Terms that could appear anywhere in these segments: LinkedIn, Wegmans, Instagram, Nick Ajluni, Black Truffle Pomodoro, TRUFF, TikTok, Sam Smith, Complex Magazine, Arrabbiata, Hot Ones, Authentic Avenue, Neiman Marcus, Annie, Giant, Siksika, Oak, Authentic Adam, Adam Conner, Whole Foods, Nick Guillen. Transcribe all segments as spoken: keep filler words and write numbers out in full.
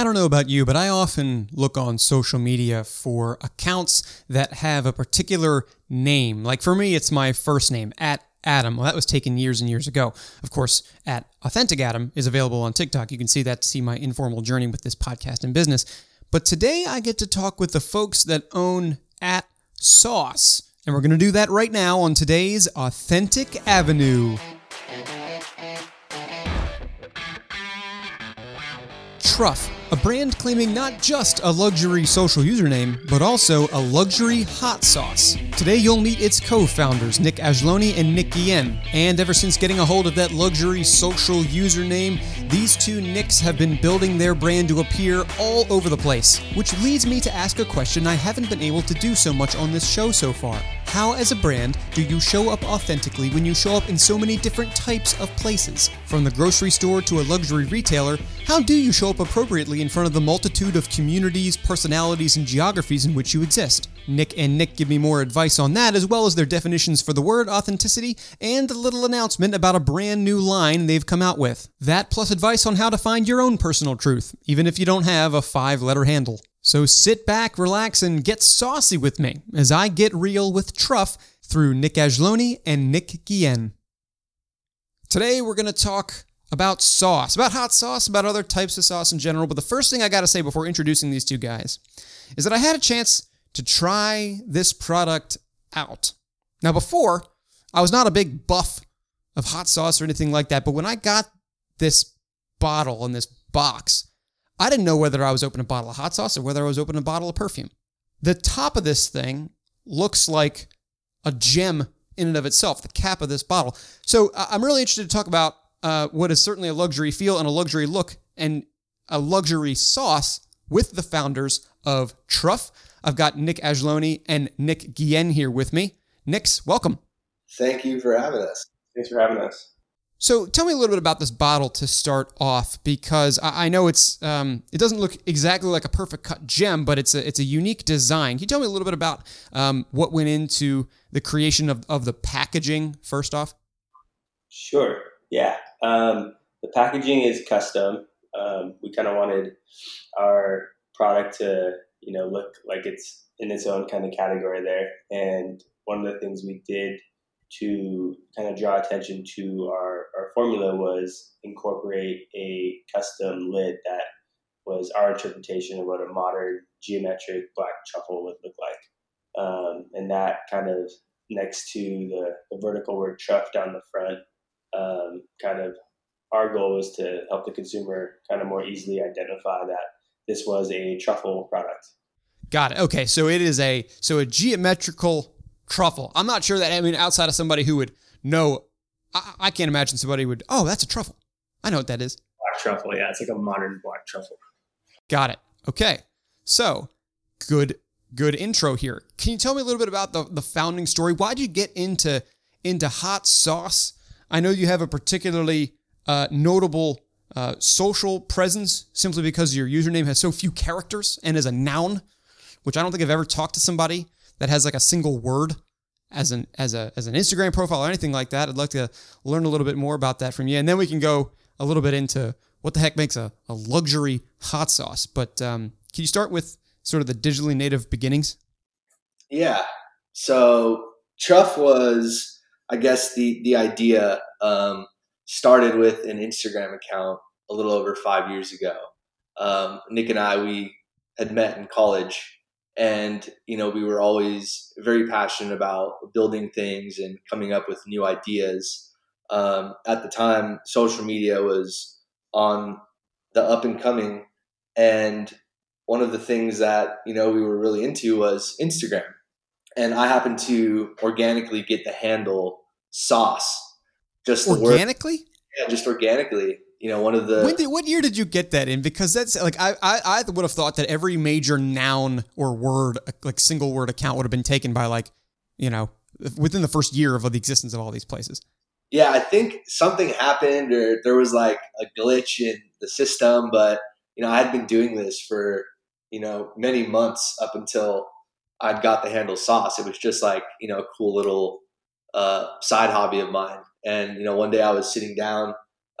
I don't know about you, but I often look on social media for accounts that have a particular name. Like for me, it's my first name, at Adam. Well, that was taken years and years ago. Of course, at Authentic Adam is available on TikTok. You can see that to see my informal journey with this podcast and business. But today I get to talk with the folks that own At Sauce. And we're going to do that right now on today's Authentic Avenue. TRUFF, a brand claiming not just a luxury social username, but also a luxury hot sauce. Today you'll meet its co-founders, Nick Ajluni and Nick Guillen. And ever since getting a hold of that luxury social username, these two Nicks have been building their brand to appear all over the place. Which leads me to ask a question I haven't been able to do so much on this show so far. How, as a brand, do you show up authentically when you show up in so many different types of places? From the grocery store to a luxury retailer, how do you show up appropriately in front of the multitude of communities, personalities, and geographies in which you exist? Nick and Nick give me more advice on that, as well as their definitions for the word authenticity and a little announcement about a brand new line they've come out with. That plus advice on how to find your own personal truth, even if you don't have a five-letter handle. So sit back, relax, and get saucy with me as I get real with Truff through Nick Ajluni and Nick Guillen. Today we're going to talk about sauce, about hot sauce, about other types of sauce in general. But the first thing I got to say before introducing these two guys is that I had a chance to try this product out. Now before, I was not a big buff of hot sauce or anything like that. But when I got this bottle and this box, I didn't know whether I was opening a bottle of hot sauce or whether I was opening a bottle of perfume. The top of this thing looks like a gem in and of itself, the cap of this bottle. So I'm really interested to talk about uh, what is certainly a luxury feel and a luxury look and a luxury sauce with the founders of Truff. I've got Nick Ajluni and Nick Guillen here with me. Nick's, welcome. Thank you for having us. Thanks for having us. So tell me a little bit about this bottle to start off, because I know it's um, it doesn't look exactly like a perfect cut gem, but it's a it's a unique design. Can you tell me a little bit about um, what went into the creation of, of the packaging first off? Sure. Yeah. Um, the packaging is custom. Um, we kind of wanted our product to you know look like it's in its own kind of category there, and one of the things we did to kind of draw attention to our, our formula was incorporate a custom lid that was our interpretation of what a modern geometric black truffle would look like. Um, and that kind of next to the, the vertical word truff down the front, um, kind of our goal was to help the consumer kind of more easily identify that this was a truffle product. Got it. Okay. So it is a, so a geometrical truffle. I'm not sure that, I mean, outside of somebody who would know, I, I can't imagine somebody would, oh, that's a truffle. I know what that is. Black truffle, yeah. It's like a modern black truffle. Got it. Okay. So, good good intro here. Can you tell me a little bit about the, the founding story? Why did you get into into hot sauce? I know you have a particularly uh, notable uh, social presence simply because your username has so few characters and is a noun, which I don't think I've ever talked to somebody that has like a single word as an as a as an Instagram profile or anything like that. I'd like to learn a little bit more about that from you, and then we can go a little bit into what the heck makes a, a luxury hot sauce. But um, can you start with sort of the digitally native beginnings? Yeah. So Truff was, I guess, the the idea um, started with an Instagram account a little over five years ago. Um, Nick and I we had met in college. And, you know, we were always very passionate about building things and coming up with new ideas. Um, at the time, social media was on the up and coming. And one of the things that, you know, we were really into was Instagram. And I happened to organically get the handle sauce. Just the organically? Word. Yeah, just organically. You know, one of the when did, what year did you get that in? Because that's like I, I I would have thought that every major noun or word, like single word account, would have been taken by like, you know, within the first year of the existence of all these places. Yeah, I think something happened, or there was like a glitch in the system. But you know, I had been doing this for you know many months up until I'd got the handle sauce. It was just like you know a cool little uh, side hobby of mine. And you know, one day I was sitting down.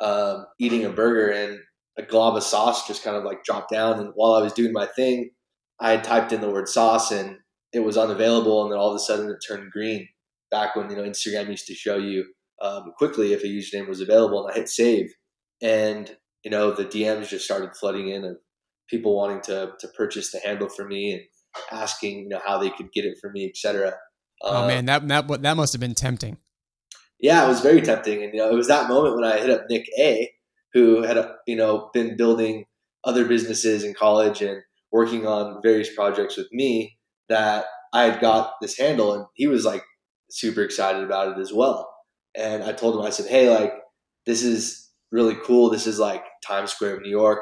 Um, eating a burger, and a glob of sauce just kind of like dropped down. And while I was doing my thing, I had typed in the word sauce and it was unavailable. And then all of a sudden it turned green, back when, you know, Instagram used to show you um, quickly if a username was available. And I hit save, and, you know, the D Ms just started flooding in of people wanting to to purchase the handle for me and asking, you know, how they could get it for me, et cetera. Oh uh, man, that, that, that must've been tempting. Yeah, it was very tempting. And, you know, it was that moment when I hit up Nick A, who had, you know, been building other businesses in college and working on various projects with me, that I had got this handle, and he was like super excited about it as well. And I told him, I said, hey, like, this is really cool. This is like Times Square of New York.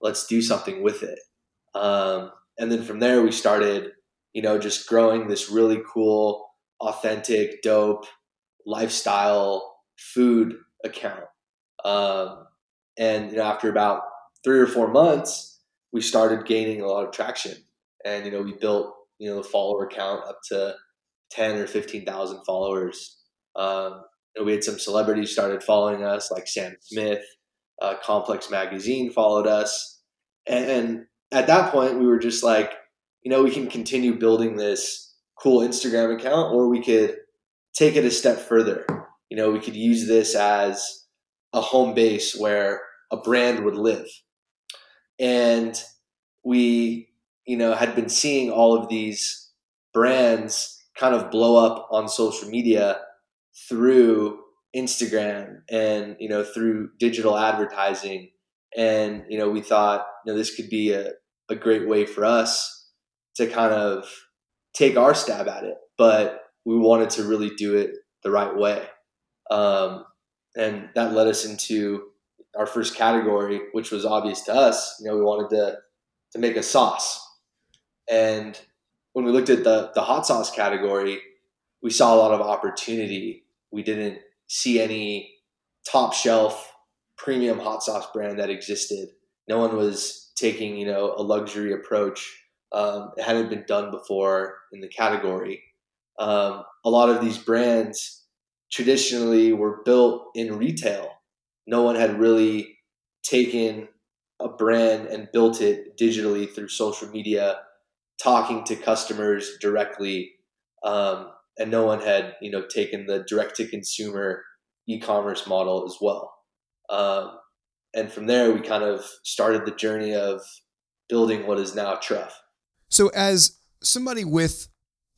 Let's do something with it. Um, and then from there we started, you know, just growing this really cool, authentic, dope lifestyle food account. Um, and, you know, after about three or four months, we started gaining a lot of traction, and, you know, we built, you know, the follower count up to ten or fifteen thousand followers. Um, and we had some celebrities started following us, like Sam Smith, uh, Complex Magazine followed us. And, and at that point we were just like, you know, we can continue building this cool Instagram account, or we could take it a step further. You know, we could use this as a home base where a brand would live. And we, you know, had been seeing all of these brands kind of blow up on social media through Instagram and, you know, through digital advertising. And, you know, we thought, you know, this could be a, a great way for us to kind of take our stab at it, but we wanted to really do it the right way. Um, and that led us into our first category, which was obvious to us. You know, we wanted to, to make a sauce. And when we looked at the, the hot sauce category, we saw a lot of opportunity. We didn't see any top shelf premium hot sauce brand that existed. No one was taking, you know, a luxury approach. Um, it hadn't been done before in the category. Um, a lot of these brands traditionally were built in retail. No one had really taken a brand and built it digitally through social media, talking to customers directly. Um, and no one had, you know, taken the direct to consumer e-commerce model as well. Um, and from there, we kind of started the journey of building what is now Truff. So as somebody with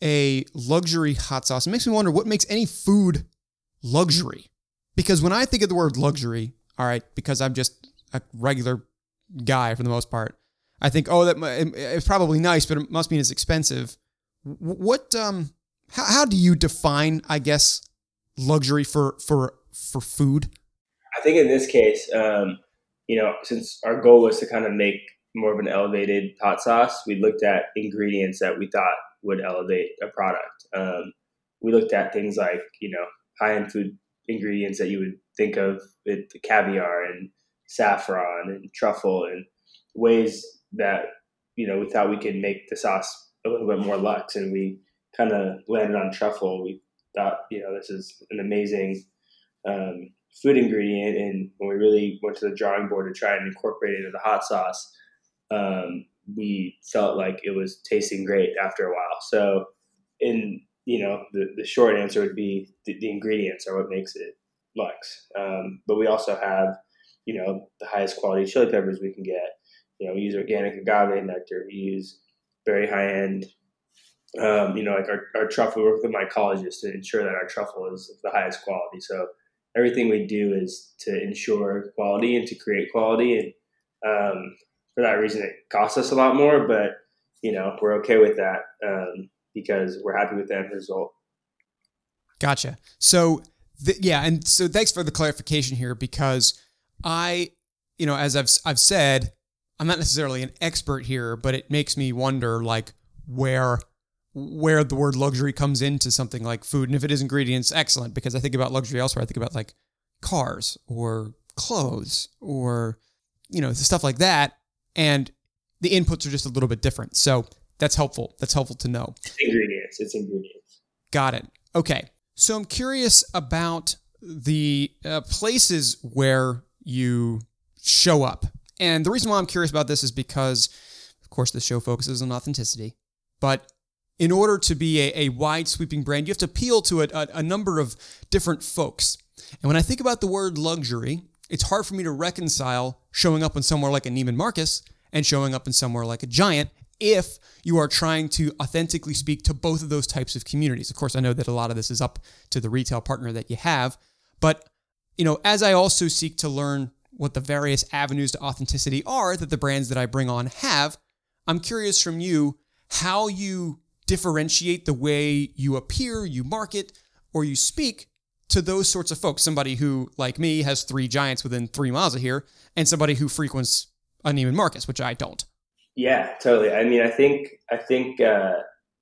a luxury hot sauce, it makes me wonder what makes any food luxury. Because when I think of the word luxury, all right, because I'm just a regular guy for the most part, I think, oh, that it's probably nice, but it must mean it's expensive. What, um, how, how do you define, I guess, luxury for for for food? I think in this case, um, you know, since our goal was to kind of make more of an elevated hot sauce, we looked at ingredients that we thought would elevate a product. Um, we looked at things like, you know, high-end food ingredients that you would think of, with caviar and saffron and truffle, and ways that, you know, we thought we could make the sauce a little bit more luxe. And we kind of landed on truffle. We thought, you know, this is an amazing um, food ingredient. And when we really went to the drawing board to try and incorporate it into the hot sauce, um, we felt like it was tasting great after a while. So in, you know, the, the short answer would be the, the ingredients are what makes it luxe. Um, but we also have, you know, the highest quality chili peppers we can get. You know, we use organic agave nectar. We use very high end, um, you know, like our, our truffle, we work with mycologists to ensure that our truffle is the highest quality. So everything we do is to ensure quality and to create quality. And, um, for that reason, it costs us a lot more, but, you know, we're okay with that um, because we're happy with the end result. Gotcha. So, th- yeah, and so thanks for the clarification here, because I, you know, as I've I've said, I'm not necessarily an expert here, but it makes me wonder, like, where where the word luxury comes into something like food, and if it is ingredients, excellent, because I think about luxury elsewhere. I think about, like, cars or clothes or, you know, stuff like that. And the inputs are just a little bit different. So that's helpful. That's helpful to know. It's ingredients. It's ingredients. Got it. Okay. So I'm curious about the uh, places where you show up And the reason why I'm curious about this is because, of course, this show focuses on authenticity. But in order to be a, a wide-sweeping brand, you have to appeal to a, a, a number of different folks. And when I think about the word luxury, it's hard for me to reconcile showing up in somewhere like a Neiman Marcus and showing up in somewhere like a Giant if you are trying to authentically speak to both of those types of communities. Of course, I know that a lot of this is up to the retail partner that you have. But, you know, as I also seek to learn what the various avenues to authenticity are that the brands that I bring on have, I'm curious from you how you differentiate the way you appear, you market, or you speak to those sorts of folks. Somebody who, like me, has three Giants within three miles of here, and somebody who frequents a Neiman Marcus, which I don't. Yeah, totally. I mean, I think I think uh,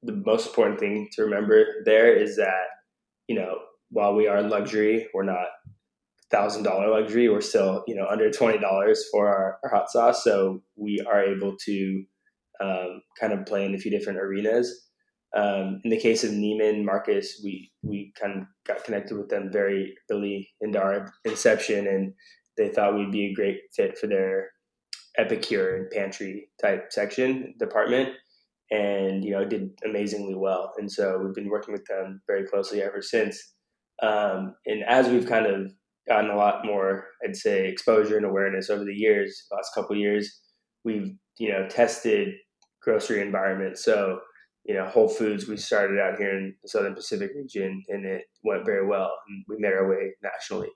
the most important thing to remember there is that, you know, while we are luxury, we're not one thousand dollars luxury. We're still, you know, under twenty dollars for our, our hot sauce. So we are able to um, kind of play in a few different arenas. Um, in the case of Neiman Marcus, we, we kind of got connected with them very early into our inception, and they thought we'd be a great fit for their epicure and pantry type section department, and, you know, did amazingly well. And so we've been working with them very closely ever since. Um, and as we've kind of gotten a lot more, I'd say, exposure and awareness over the years, the last couple of years, we've, you know, tested grocery environments. So, you know, Whole Foods, we started out here in the Southern Pacific region, and it went very well. And we made our way nationally.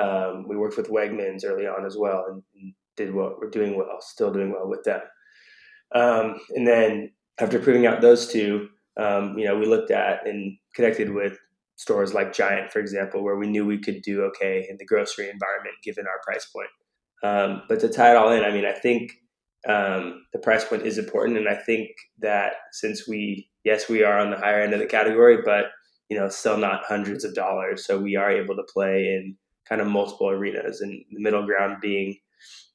Um, we worked with Wegmans early on as well, and, and did what we're doing well, still doing well with them. Um, and then after proving out those two, um, you know, we looked at and connected with stores like Giant, for example, where we knew we could do okay in the grocery environment given our price point. Um, but to tie it all in, I mean, I think um, the price point is important. And I think that since we, yes, we are on the higher end of the category, but, you know, still not hundreds of dollars. So we are able to play in kind of multiple arenas, and the middle ground being,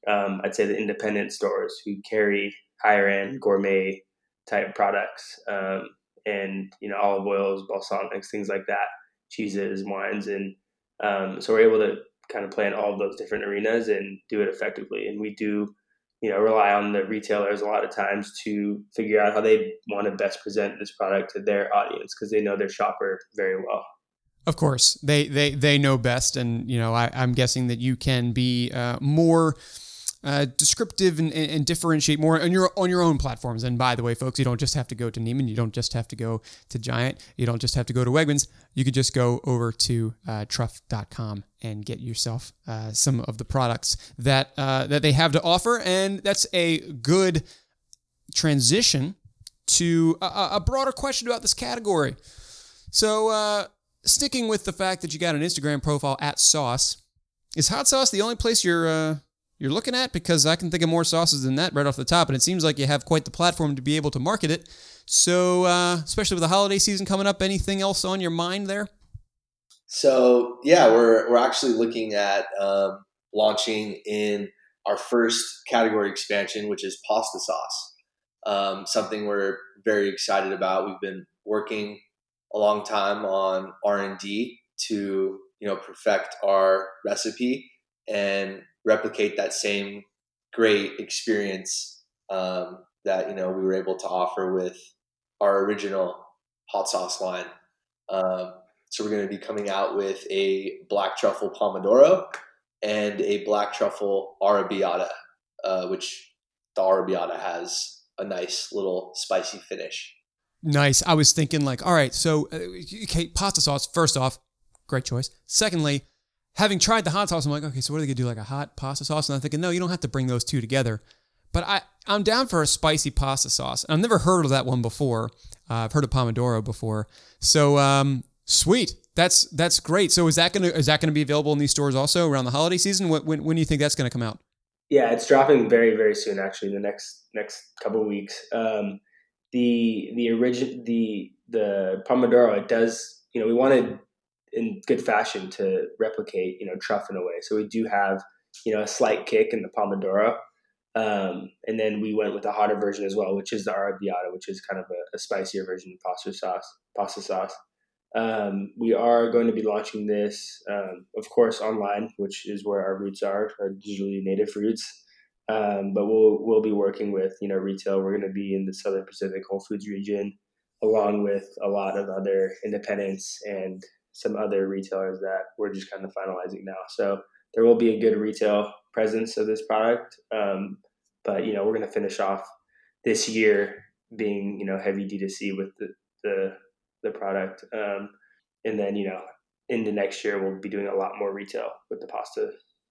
um, I'd say, the independent stores who carry higher end gourmet type products, um, and, you know, olive oils, balsamics, things like that, cheeses, wines. And um, so we're able to kind of play in all of those different arenas and do it effectively. And we do, you know, rely on the retailers a lot of times to figure out how they want to best present this product to their audience, because they know their shopper very well. Of course, they they they know best. And, you know, I, I'm guessing that you can be uh, more uh, descriptive and, and, and differentiate more on your on your own platforms. And by the way, folks, you don't just have to go to Neiman. You don't just have to go to Giant. You don't just have to go to Wegmans. You could just go over to uh, truff dot com and get yourself uh, some of the products that uh, that they have to offer. And that's a good transition to a, a broader question about this category. So, uh, sticking with the fact that you got an Instagram profile at Sauce, is hot sauce the only place you're uh, you're looking at? Because I can think of more sauces than that right off the top, and it seems like you have quite the platform to be able to market it. So, uh, especially with the holiday season coming up, anything else on your mind there? So, yeah, we're we're actually looking at um, launching in our first category expansion, which is pasta sauce. Um, something we're very excited about. We've been working a long time on R and D to, you know, perfect our recipe and replicate that same great experience um, that, you know, we were able to offer with our original hot sauce line. Um, so we're going to be coming out with a Black Truffle Pomodoro and a Black Truffle Arrabbiata, uh, which the Arrabbiata has a nice little spicy finish. Nice. I was thinking like, all right, so okay, pasta sauce, first off, great choice. Secondly, having tried the hot sauce, I'm like, okay, so what are they going to do, like a hot pasta sauce? And I'm thinking, no, you don't have to bring those two together. But I, I'm down for a spicy pasta sauce. I've never heard of that one before. Uh, I've heard of Pomodoro before. So um, sweet. That's that's great. So is that going to is that going to be available in these stores also around the holiday season? When, when, when do you think that's going to come out? Yeah, it's dropping very, very soon, actually, in the next, next couple of weeks. Um The the origin the the Pomodoro, it does, you know, we wanted in good fashion to replicate, you know, Truff in a way. So we do have, you know, a slight kick in the Pomodoro. Um, and then we went with a hotter version as well, which is the Arrabbiata, which is kind of a, a spicier version of pasta sauce. Pasta sauce. Um, we are going to be launching this, um, of course, online, which is where our roots are, our digitally native roots. Um, but we'll we'll be working with, you know, retail. We're going to be in the Southern Pacific Whole Foods region, along with a lot of other independents and some other retailers that we're just kind of finalizing now. So there will be a good retail presence of this product. Um, but, you know, we're going to finish off this year being, you know, heavy D two C with the, the, the product. Um, and then, you know, in the next year, we'll be doing a lot more retail with the pasta,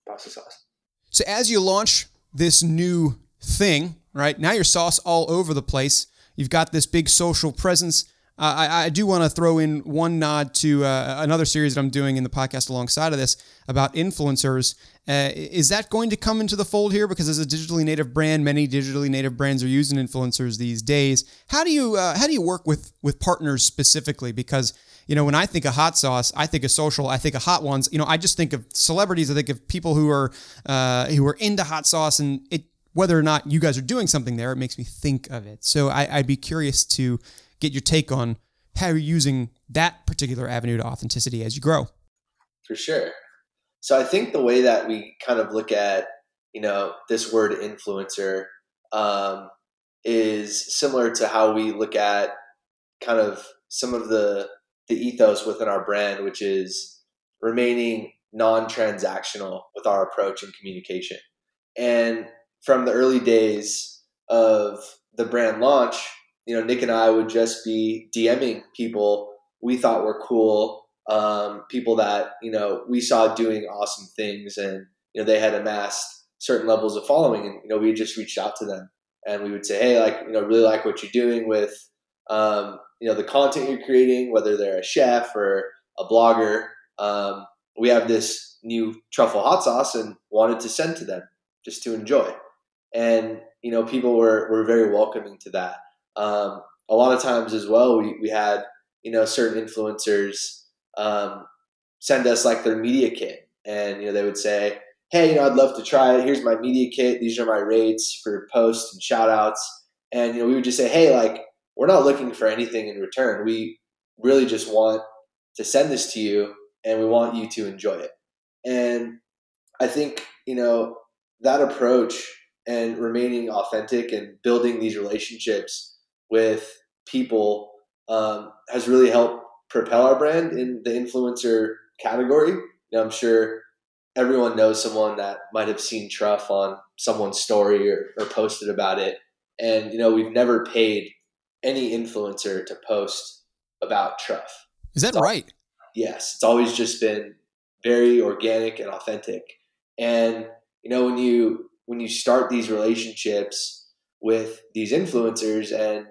pasta sauce. So as you launch this new thing, right? Now your sauce all over the place. You've got this big social presence. Uh, I, I do want to throw in one nod to uh, another series that I'm doing in the podcast alongside of this about influencers. Uh, is that going to come into the fold here? Because as a digitally native brand, many digitally native brands are using influencers these days. How do you uh, how do you work with with partners specifically? Because, you know, when I think of hot sauce, I think of social, I think of Hot Ones. You know, I just think of celebrities. I think of people who are uh, who are into hot sauce, and it. Whether or not you guys are doing something there, it makes me think of it. So I, I'd be curious to get your take on how you're using that particular avenue to authenticity as you grow. For sure. So I think the way that we kind of look at, you know, this word influencer um, is similar to how we look at kind of some of the the ethos within our brand, which is remaining non-transactional with our approach and communication. And from the early days of the brand launch, you know, Nick and I would just be DMing people we thought were cool, um, people that, you know, we saw doing awesome things, and, you know, they had amassed certain levels of following, and, you know, we just reached out to them and we would say, hey, like, you know, really like what you're doing with, um, you know, the content you're creating, whether they're a chef or a blogger. Um, we have this new truffle hot sauce and wanted to send to them just to enjoy. And, you know, people were, were very welcoming to that. Um, a lot of times as well, we, we had, you know, certain influencers um, send us like their media kit. And, you know, they would say, hey, you know, I'd love to try it. Here's my media kit. These are my rates for posts and shout outs. And, you know, we would just say, hey, like, we're not looking for anything in return. We really just want to send this to you, and we want you to enjoy it. And I think, you know, that approach and remaining authentic and building these relationships with people um, has really helped propel our brand in the influencer category. You know, I'm sure everyone knows someone that might have seen Truff on someone's story or, or posted about it. And, you know, we've never paid any influencer to post about Truff. Is that right? Yes. It's always just been very organic and authentic. And, you know, when you when you start these relationships with these influencers, and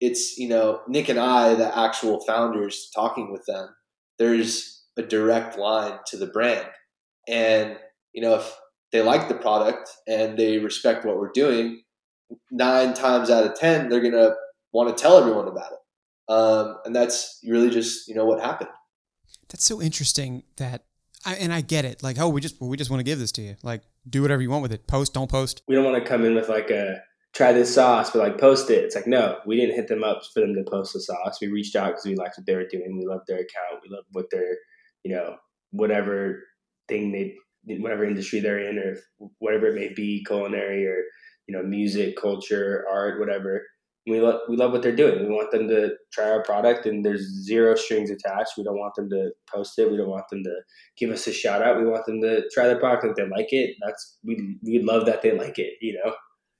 it's, you know, Nick and I, the actual founders, talking with them, there's a direct line to the brand. And, you know, if they like the product and they respect what we're doing, nine times out of ten, they're going to want to tell everyone about it. Um, and that's really just, you know, what happened. That's so interesting that I, and I get it. Like, oh, we just we just want to give this to you. Like, do whatever you want with it. Post, don't post. We don't want to come in with like a try this sauce, but like post it. It's like, no, we didn't hit them up for them to post the sauce. We reached out because we liked what they were doing. We loved their account. We loved what their, you know, whatever thing they, whatever industry they're in, or whatever it may be, culinary or, you know, music, culture, art, whatever. We love we love what they're doing. We want them to try our product, and there's zero strings attached. We don't want them to post it. We don't want them to give us a shout out. We want them to try the product. If they like it, that's we we love that they like it. You know,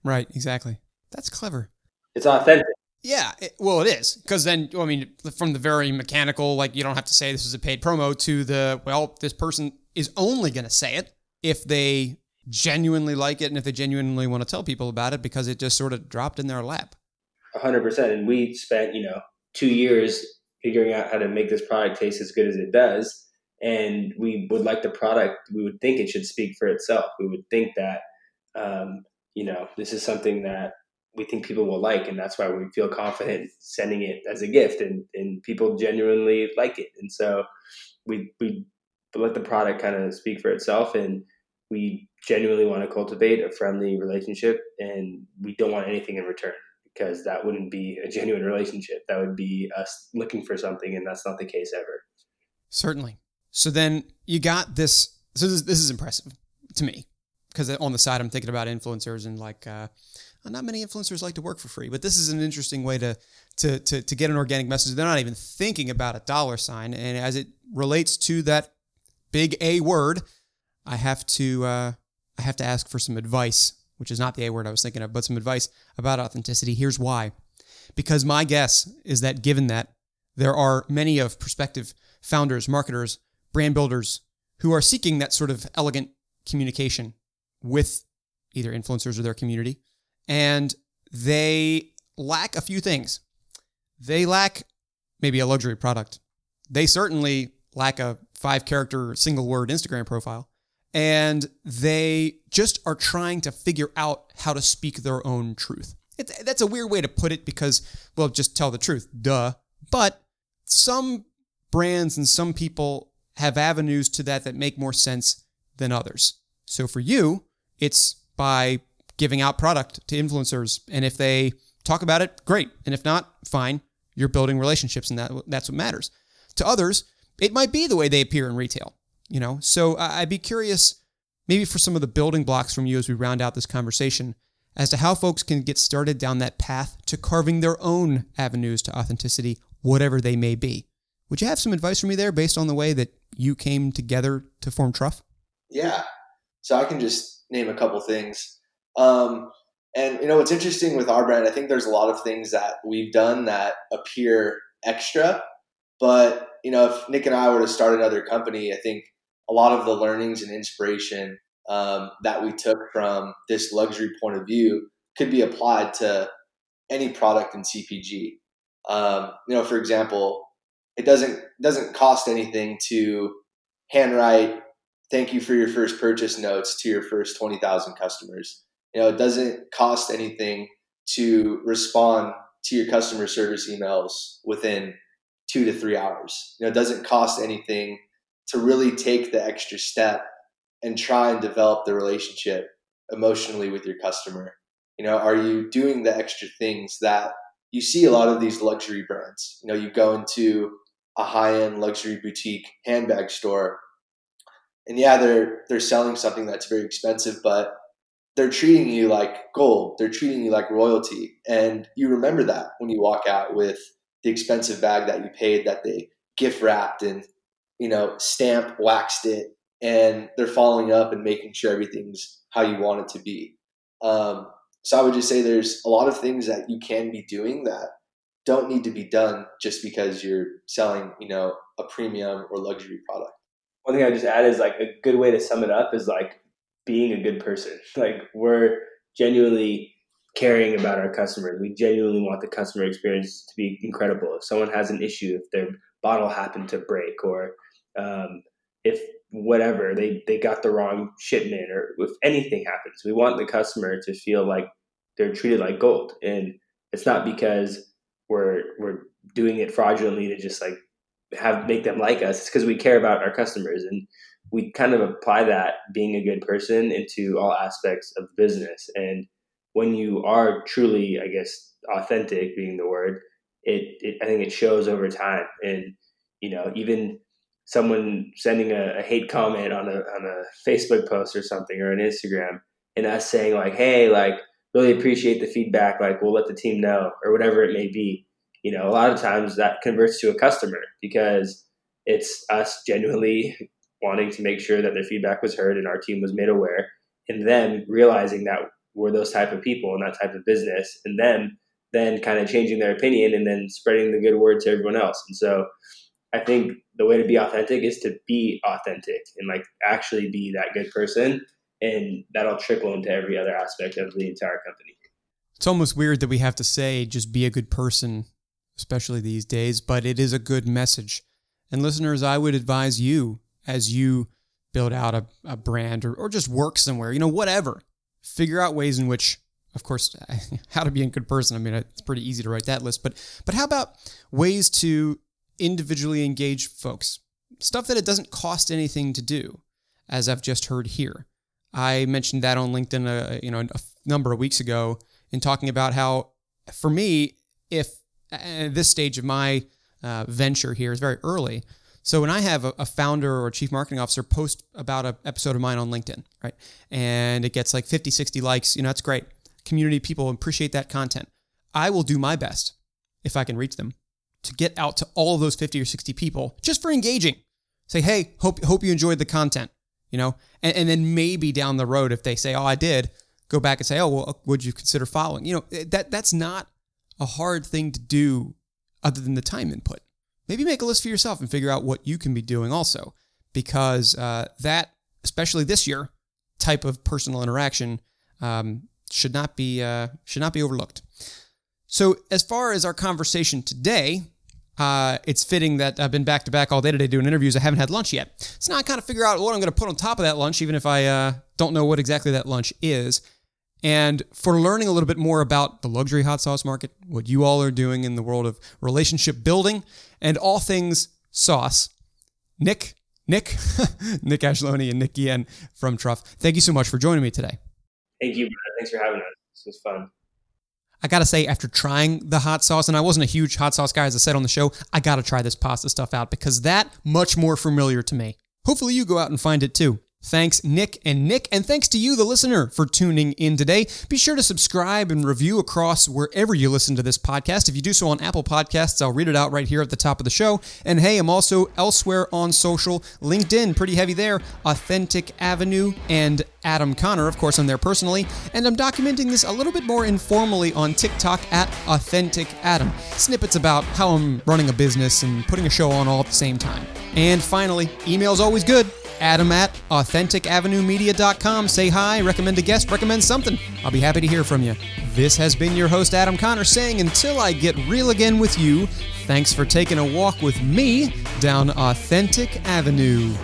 right? Exactly. That's clever. It's authentic. Yeah. It, well, it is, because then, I mean, from the very mechanical, like, you don't have to say this is a paid promo, to the, well, this person is only going to say it if they genuinely like it and if they genuinely want to tell people about it, because it just sort of dropped in their lap. one hundred percent. And we spent, you know, two years figuring out how to make this product taste as good as it does. And we would like the product, we would think it should speak for itself. We would think that, um, you know, this is something that we think people will like. And that's why we feel confident sending it as a gift, and, and people genuinely like it. And so we, we let the product kind of speak for itself, and we genuinely want to cultivate a friendly relationship, and we don't want anything in return, because that wouldn't be a genuine relationship. That would be us looking for something, and that's not the case ever. Certainly. So then you got this. So this, this is impressive to me. because on the side, I'm thinking about influencers and like, uh, not many influencers like to work for free, but this is an interesting way to, to, to, to get an organic message. They're not even thinking about a dollar sign. And as it relates to that big A word, I have to, uh, I have to ask for some advice, which is not the A word I was thinking of, but some advice about authenticity. Here's why. Because my guess is that given that there are many of prospective founders, marketers, brand builders who are seeking that sort of elegant communication with either influencers or their community, and they lack a few things. They lack maybe a luxury product. They certainly lack a five-character, single-word Instagram profile. And they just are trying to figure out how to speak their own truth. It, that's a weird way to put it because, well, just tell the truth, duh. But some brands and some people have avenues to that that make more sense than others. So for you, it's by giving out product to influencers. And if they talk about it, great. And if not, fine. You're building relationships and that that's what matters. To others, it might be the way they appear in retail. You know, so I'd be curious, maybe for some of the building blocks from you as we round out this conversation, as to how folks can get started down that path to carving their own avenues to authenticity, whatever they may be. Would you have some advice for me there based on the way that you came together to form Truff? Yeah. So I can just name a couple things. Um, and, you know, what's interesting with our brand, I think there's a lot of things that we've done that appear extra. But, you know, if Nick and I were to start another company, I think a lot of the learnings and inspiration um, that we took from this luxury point of view could be applied to any product in C P G. Um, you know, for example, it doesn't doesn't cost anything to handwrite "Thank you for your first purchase" notes to your first twenty thousand customers. You know, it doesn't cost anything to respond to your customer service emails within two to three hours. You know, it doesn't cost anything to really take the extra step and try and develop the relationship emotionally with your customer. You know, are you doing the extra things that you see a lot of these luxury brands? You know, you go into a high-end luxury boutique handbag store, and yeah, they're they're selling something that's very expensive, but they're treating you like gold. They're treating you like royalty. And you remember that when you walk out with the expensive bag that you paid that they gift wrapped and, you know, stamp waxed it, and they're following up and making sure everything's how you want it to be. Um, so I would just say there's a lot of things that you can be doing that don't need to be done just because you're selling, you know, a premium or luxury product. One thing I just add is like a good way to sum it up is like being a good person. Like we're genuinely caring about our customers. We genuinely want the customer experience to be incredible. If someone has an issue, if their bottle happened to break, or Um, if whatever, they, they got the wrong shipment, or if anything happens, we want the customer to feel like they're treated like gold. And it's not because we're, we're doing it fraudulently to just like have, make them like us. It's because we care about our customers, and we kind of apply that being a good person into all aspects of business. And when you are truly, I guess, authentic being the word, it, it I think it shows over time. And, you know, even someone sending a, a hate comment on a on a Facebook post or something, or an Instagram, and us saying like, "Hey, like, really appreciate the feedback. Like, we'll let the team know," or whatever it may be. You know, a lot of times that converts to a customer because it's us genuinely wanting to make sure that their feedback was heard and our team was made aware, and them realizing that we're those type of people and that type of business, and them then kind of changing their opinion and then spreading the good word to everyone else. And so I think the way to be authentic is to be authentic and like actually be that good person, and that'll trickle into every other aspect of the entire company. It's almost weird that we have to say just be a good person, especially these days, but it is a good message. And listeners, I would advise you as you build out a, a brand or, or just work somewhere, you know, whatever, figure out ways in which, of course, how to be a good person. I mean, it's pretty easy to write that list, but but how about ways to individually engage folks, stuff that it doesn't cost anything to do, as I've just heard here. I mentioned that on LinkedIn, uh, you know, a number of weeks ago in talking about how, for me, if at this stage of my uh, venture here is very early, So when I have a, a founder or a chief marketing officer post about an episode of mine on LinkedIn, right? And it gets like fifty, sixty likes, you know, that's great. Community people appreciate that content. I will do my best, if I can reach them, to get out to all of those fifty or sixty people just for engaging. Say, hey, hope hope you enjoyed the content, you know? And, and then maybe down the road, if they say, oh, I did, go back and say, oh, well, would you consider following? You know, that that's not a hard thing to do other than the time input. Maybe make a list for yourself and figure out what you can be doing also, because uh, that, especially this year, type of personal interaction um, should not be uh, should not be overlooked. So as far as our conversation today, uh, it's fitting that I've been back to back all day today doing interviews. I haven't had lunch yet. So now I kind of figure out what I'm going to put on top of that lunch, even if I uh, don't know what exactly that lunch is. And for learning a little bit more about the luxury hot sauce market, what you all are doing in the world of relationship building and all things sauce, Nick, Nick, Nick Ajluni and Nick Guillen from Truff, thank you so much for joining me today. Thank you, Brad. Thanks for having us. This was fun. I got to say, after trying the hot sauce, and I wasn't a huge hot sauce guy, as I said on the show, I got to try this pasta stuff out because that much more familiar to me. Hopefully you go out and find it too. Thanks, Nick and Nick, and thanks to you, the listener, for tuning in today. Be sure to subscribe and review across wherever you listen to this podcast. If you do so on Apple Podcasts, I'll read it out right here at the top of the show. And hey, I'm also elsewhere on social. LinkedIn, pretty heavy there. Authentic Avenue and Adam Conner. Of course, I'm there personally. And I'm documenting this a little bit more informally on TikTok at Authentic Adam. Snippets about how I'm running a business and putting a show on all at the same time. And finally, email's always good. Adam at authentic avenue media dot com. Say hi, recommend a guest, recommend something. I'll be happy to hear from you. This has been your host, Adam Conner, saying until I get real again with you, thanks for taking a walk with me down Authentic Avenue.